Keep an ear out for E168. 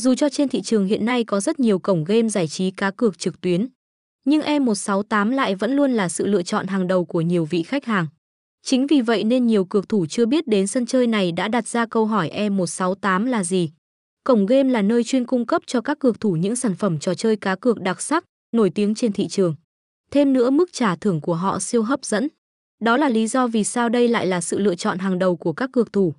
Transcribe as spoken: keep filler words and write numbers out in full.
Dù cho trên thị trường hiện nay có rất nhiều cổng game giải trí cá cược trực tuyến, nhưng E một sáu tám lại vẫn luôn là sự lựa chọn hàng đầu của nhiều vị khách hàng. Chính vì vậy nên nhiều cược thủ chưa biết đến sân chơi này đã đặt ra câu hỏi E một sáu tám là gì? Cổng game là nơi chuyên cung cấp cho các cược thủ những sản phẩm trò chơi cá cược đặc sắc, nổi tiếng trên thị trường. Thêm nữa, mức trả thưởng của họ siêu hấp dẫn. Đó là lý do vì sao đây lại là sự lựa chọn hàng đầu của các cược thủ.